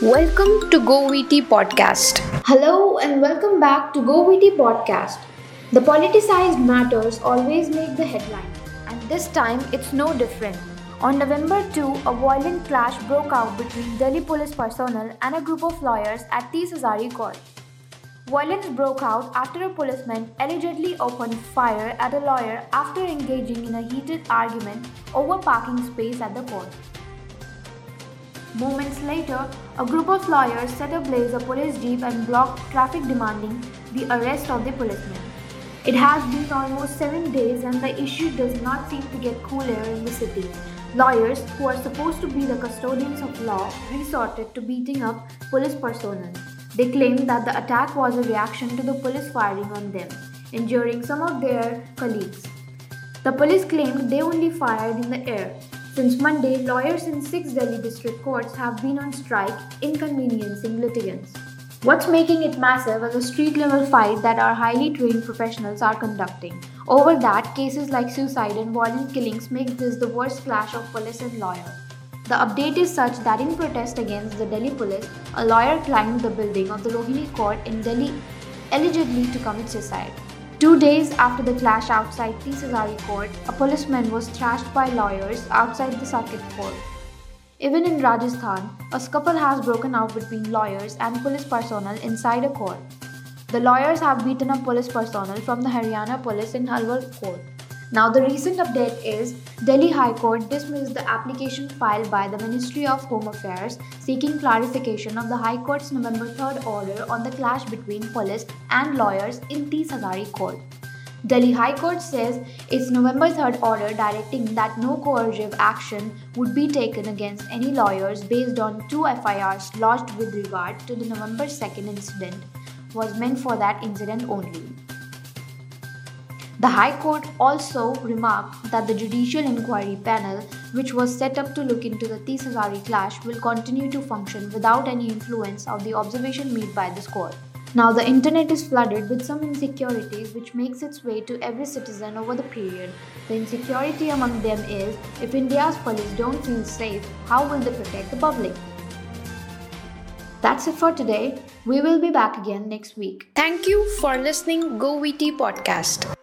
Welcome to GoVT Podcast. Hello and welcome back to GoVT Podcast. The politicized matters always make the headline, and this time it's no different. On November 2, a violent clash broke out between Delhi police personnel and a group of lawyers at Tis Hazari Court. Violence broke out after a policeman allegedly opened fire at a lawyer after engaging in a heated argument over parking space at the court. Moments later, a group of lawyers set ablaze a police jeep and blocked traffic, demanding the arrest of the policeman. It has been almost 7 days and the issue does not seem to get cooler in the city. Lawyers, who are supposed to be the custodians of law, resorted to beating up police personnel. They claimed that the attack was a reaction to the police firing on them, injuring some of their colleagues. The police claimed they only fired in the air. Since Monday, lawyers in 6 Delhi district courts have been on strike, inconveniencing litigants. What's making it massive is a street-level fight that our highly trained professionals are conducting. Over that, cases like suicide and violent killings make this the worst clash of police and lawyer. The update is such that in protest against the Delhi police, a lawyer climbed the building of the Rohini Court in Delhi, allegedly to commit suicide. 2 days after the clash outside Tis Hazari Court, a policeman was thrashed by lawyers outside the Saket Court. Even in Rajasthan, a scuffle has broken out between lawyers and police personnel inside a court. The lawyers have beaten up police personnel from the Haryana police in Alwar Court. Now the recent update is Delhi High Court dismissed the application filed by the Ministry of Home Affairs seeking clarification of the High Court's November 3rd order on the clash between police and lawyers in Tis Hazari Court. Delhi High Court says its November 3rd order directing that no coercive action would be taken against any lawyers based on 2 FIRs lodged with regard to the November 2nd incident was meant for that incident only. The High Court also remarked that the Judicial Inquiry Panel, which was set up to look into the Tis Hazari clash, will continue to function without any influence of the observation made by this court. Now the internet is flooded with some insecurities which makes its way to every citizen over the period. The insecurity among them is, if India's police don't feel safe, how will they protect the public? That's it for today. We will be back again next week. Thank you for listening GoVT Podcast.